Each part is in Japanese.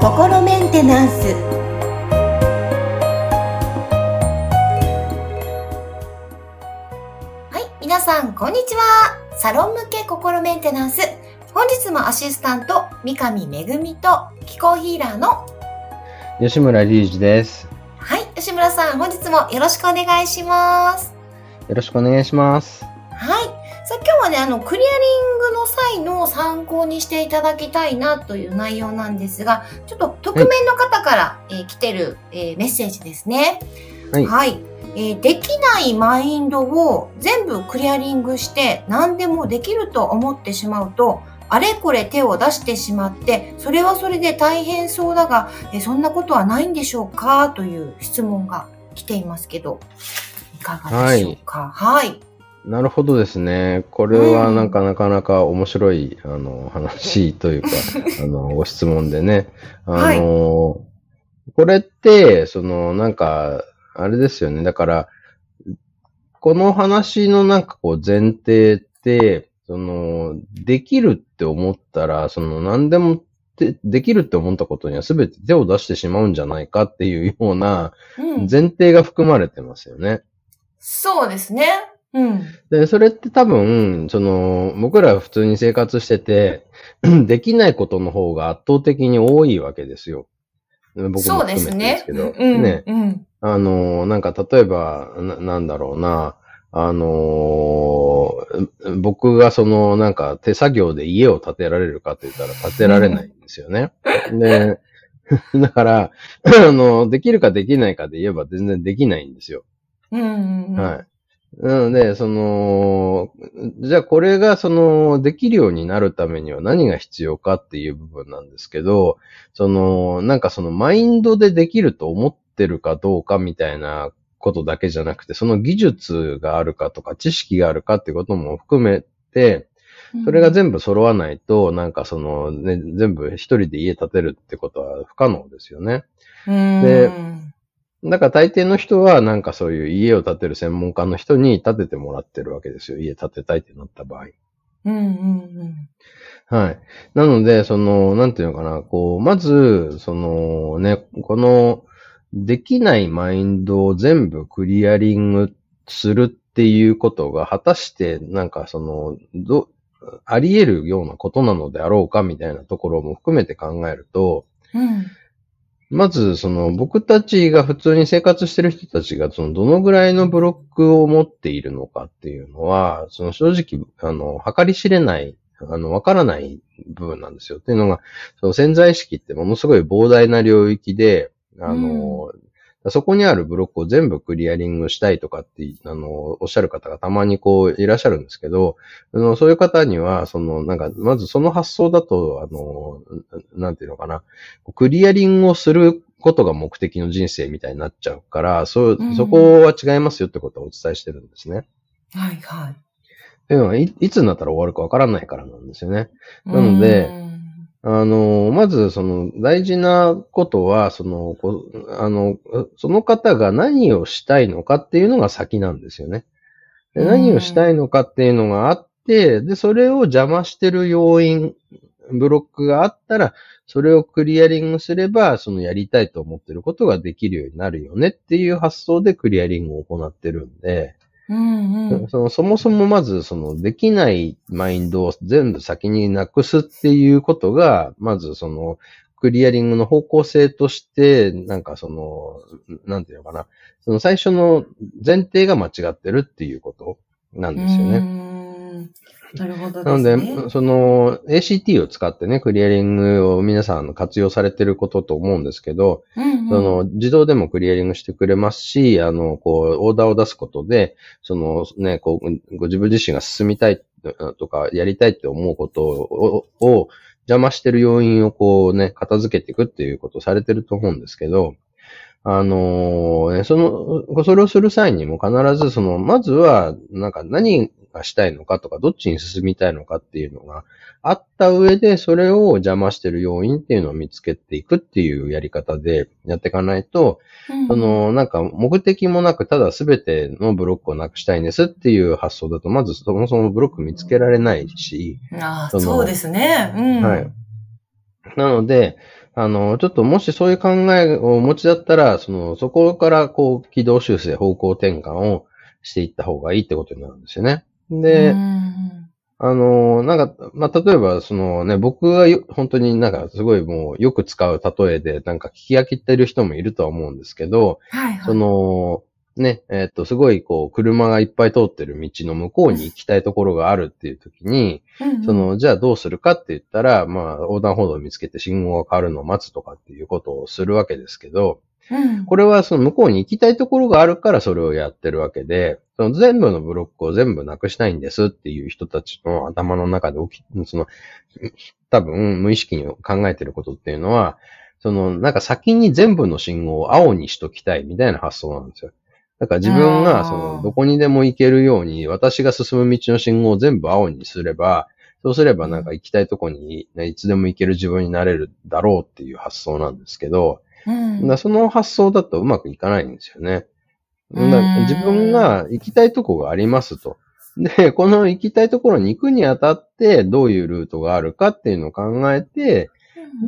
心メンテナンス。はい、皆さんこんにちは。サロン向け心メンテナンス。本日もアシスタント三上恵と気候ヒーラーの吉村隆二です。はい、吉村さん本日もよろしくお願いします。よろしくお願いします。はい。さあ今日はね、クリアリングの際の参考にしていただきたいなという内容なんですが、ちょっと匿名の方から、来てる、メッセージですね。はい。はい、できないマインドを全部クリアリングして何でもできると思ってしまうと、あれこれ手を出してしまって、それはそれで大変そうだが、そんなことはないんでしょうかという質問が来ていますけど、いかがでしょうか。はいなるほどですね。これはなかなか面白い、話というか、ご質問でね。これって、あれですよね。だから、この話の前提って、できるって思ったら、何でもできるって思ったことには全て手を出してしまうんじゃないかっていうような前提が含まれてますよね。うん、そうですね。うん、でそれって多分、僕ら普通に生活してて、できないことの方が圧倒的に多いわけですよ。僕も含めてですけど。そうですね。ね、うん、例えば、なんだろうな、僕が手作業で家を建てられるかと言ったら建てられないんですよね。うん、で、だから、できるかできないかで言えば全然できないんですよ。うん、はい。なので、じゃあこれができるようになるためには何が必要かっていう部分なんですけど、マインドでできると思ってるかどうかみたいなことだけじゃなくて、その技術があるかとか知識があるかっていうことも含めて、それが全部揃わないと、全部一人で家建てるってことは不可能ですよね。でだから大抵の人はそういう家を建てる専門家の人に建ててもらってるわけですよ。家建てたいってなった場合。うんうんうん。はい。なので、まず、このできないマインドを全部クリアリングするっていうことが果たしてあり得るようなことなのであろうかみたいなところも含めて考えると、うんまず、僕たちが普通に生活してる人たちが、どのぐらいのブロックを持っているのかっていうのは、正直、計り知れない、わからない部分なんですよ。っていうのが、潜在意識ってものすごい膨大な領域で、そこにあるブロックを全部クリアリングしたいとかって、おっしゃる方がたまにいらっしゃるんですけど、そういう方には、まずその発想だと、クリアリングをすることが目的の人生みたいになっちゃうから、そこは違いますよってことをお伝えしてるんですね。はいはい。っていうのは、いつになったら終わるかわからないからなんですよね。なので、まず、大事なことは、その方が何をしたいのかっていうのが先なんですよね。で何をしたいのかっていうのがあって、で、それを邪魔してる要因、ブロックがあったら、それをクリアリングすれば、やりたいと思ってることができるようになるよねっていう発想でクリアリングを行ってるんで、そもそもまずできないマインドを全部先になくすっていうことが、まずクリアリングの方向性として、最初の前提が間違ってるっていうことなんですよね。なるほどですね。なので、ACT を使ってね、クリアリングを皆さん活用されてることと思うんですけど、自動でもクリアリングしてくれますし、オーダーを出すことで、ご自分自身が進みたいとか、やりたいって思うことを邪魔してる要因を片付けていくっていうことをされてると思うんですけど、それをする際にも必ずまずは、何かしたいのかとか、どっちに進みたいのかっていうのがあった上で、それを邪魔してる要因っていうのを見つけていくっていうやり方でやっていかないと、うん、なんか目的もなく、ただ全てのブロックをなくしたいんですっていう発想だと、まずそもそもブロック見つけられないし。ああ、そうですね。うん。はい。なので、ちょっともしそういう考えをお持ちだったら、そこからこう、軌道修正、方向転換をしていった方がいいってことになるんですよね。で、なんか、まあ、例えば、僕は本当になんかすごいもうよく使う例えで、なんか聞き飽きてる人もいるとは思うんですけど、はいはい、ね、すごいこう、車がいっぱい通ってる道の向こうに行きたいところがあるっていう時に、じゃあどうするかって言ったら、まあ、横断歩道を見つけて信号が変わるのを待つとかっていうことをするわけですけど、これは向こうに行きたいところがあるからそれをやってるわけで、全部のブロックを全部なくしたいんですっていう人たちの頭の中で多分無意識に考えてることっていうのは、なんか先に全部の信号を青にしときたいみたいな発想なんですよ。だから自分がどこにでも行けるように、私が進む道の信号を全部青にすれば、そうすればなんか行きたいとこに、ね、いつでも行ける自分になれるだろうっていう発想なんですけど、その発想だとうまくいかないんですよね。自分が行きたいとこがありますと。で、この行きたいところに行くにあたってどういうルートがあるかっていうのを考えて、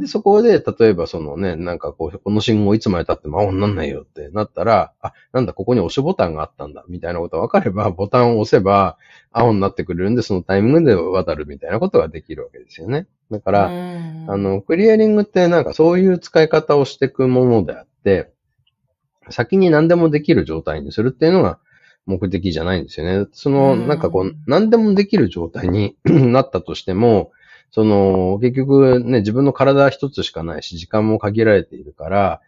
で、そこで、例えばなんかこの信号いつまで経っても青になんないよってなったら、あ、なんだ、ここに押しボタンがあったんだ、みたいなことが分かれば、ボタンを押せば青になってくれるんで、そのタイミングで渡るみたいなことができるわけですよね。だから、クリアリングってなんかそういう使い方をしていくものであって、先に何でもできる状態にするっていうのが目的じゃないんですよね。なんか何でもできる状態になったとしても、結局ね、自分の体一つしかないし、時間も限られているから、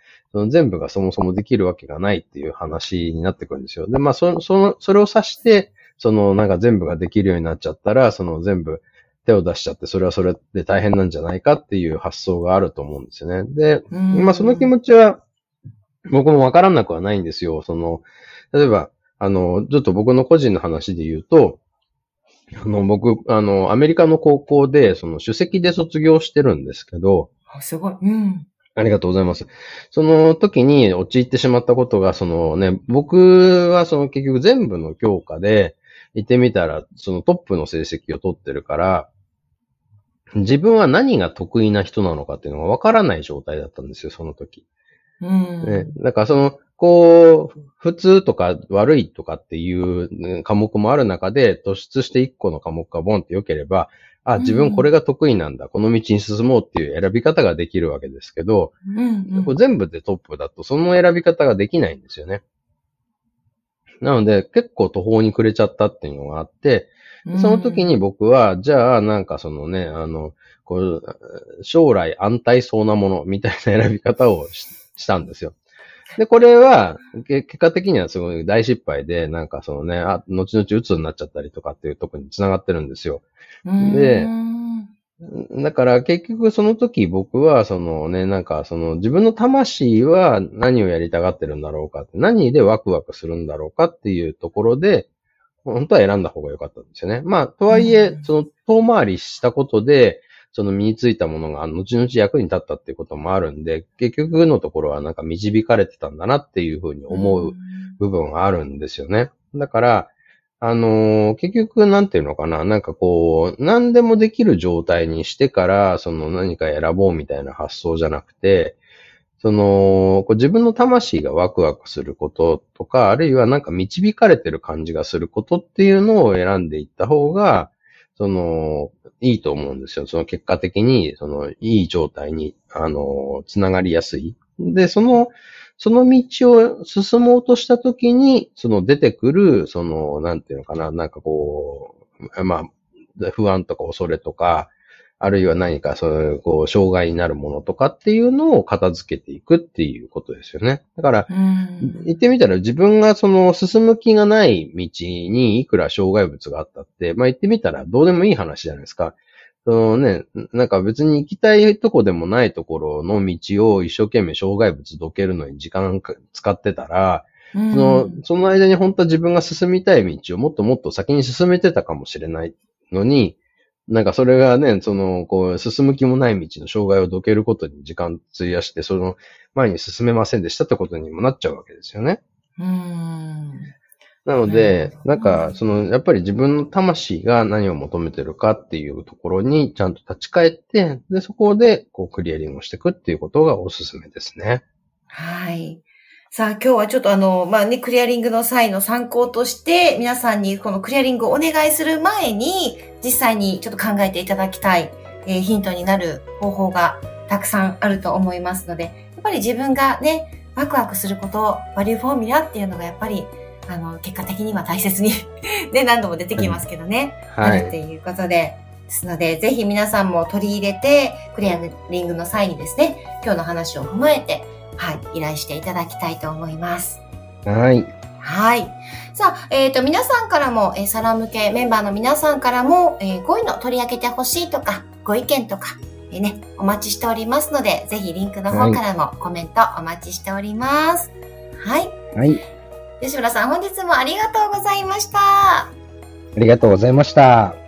全部がそもそもできるわけがないっていう話になってくるんですよ。で、まあ、それを指して、なんか全部ができるようになっちゃったら、全部手を出しちゃって、それはそれで大変なんじゃないかっていう発想があると思うんですよね。で、まあ、その気持ちは、僕もわからなくはないんですよ。例えば、ちょっと僕の個人の話で言うと、僕、アメリカの高校で、首席で卒業してるんですけど。すごい。うん。ありがとうございます。その時に陥ってしまったことが、僕は結局全部の教科で行ってみたら、トップの成績を取ってるから、自分は何が得意な人なのかっていうのが分からない状態だったんですよ、その時。うん。ね、だから普通とか悪いとかっていう科目もある中で、突出して1個の科目がボンって良ければ、あ、自分これが得意なんだ、この道に進もうっていう選び方ができるわけですけど、全部でトップだとその選び方ができないんですよね。なので、結構途方に暮れちゃったっていうのがあって、その時に僕は、じゃあ、なんか将来安泰そうなものみたいな選び方をしたんですよ。で、これは、結果的にはすごい大失敗で、なんか後々鬱になっちゃったりとかっていうところに繋がってるんですよ。で、だから結局その時僕はなんか自分の魂は何をやりたがってるんだろうかって、何でワクワクするんだろうかっていうところで、本当は選んだ方が良かったんですよね。まあ、とはいえ、遠回りしたことで、身についたものが後々役に立ったっていうこともあるんで、結局のところはなんか導かれてたんだなっていうふうに思う部分があるんですよね。だから、結局なんていうのかな、なんか何でもできる状態にしてから、何か選ぼうみたいな発想じゃなくて、自分の魂がワクワクすることとか、あるいはなんか導かれてる感じがすることっていうのを選んでいった方が、いいと思うんですよ。結果的に、いい状態に、つながりやすい。で、その道を進もうとしたときに、出てくる、なんていうのかな、なんかまあ、不安とか恐れとか、あるいは何か障害になるものとかっていうのを片付けていくっていうことですよね。だから、言ってみたら自分が進む気がない道にいくら障害物があったって、まあ言ってみたらどうでもいい話じゃないですか。なんか別に行きたいとこでもないところの道を一生懸命障害物どけるのに時間使ってたら、うん、その間に本当は自分が進みたい道をもっともっと先に進めてたかもしれないのに、なんかそれがね、こう、進む気もない道の障害をどけることに時間費やして、その前に進めませんでしたってことにもなっちゃうわけですよね。なので、なんか、やっぱり自分の魂が何を求めてるかっていうところにちゃんと立ち返って、で、そこで、こう、クリアリングをしていくっていうことがおすすめですね。はい。さあ、今日はちょっとまあね、クリアリングの際の参考として、皆さんにこのクリアリングをお願いする前に、実際にちょっと考えていただきたい、ヒントになる方法がたくさんあると思いますので、やっぱり自分がね、ワクワクすること、バリューフォーミュラっていうのがやっぱり、結果的には大切に、ね、何度も出てきますけどね、はい、あるということで、ですので、ぜひ皆さんも取り入れて、クリアリングの際にですね、今日の話を踏まえて、はい、依頼していただきたいと思います。はい。はい。さあ、皆さんからも、サロン向けメンバーの皆さんからも、5位の取り上げてほしいとか、ご意見とか、ね、お待ちしておりますので、ぜひリンクの方からもコメントお待ちしております。はい。はい吉村さん、本日もありがとうございました。ありがとうございました。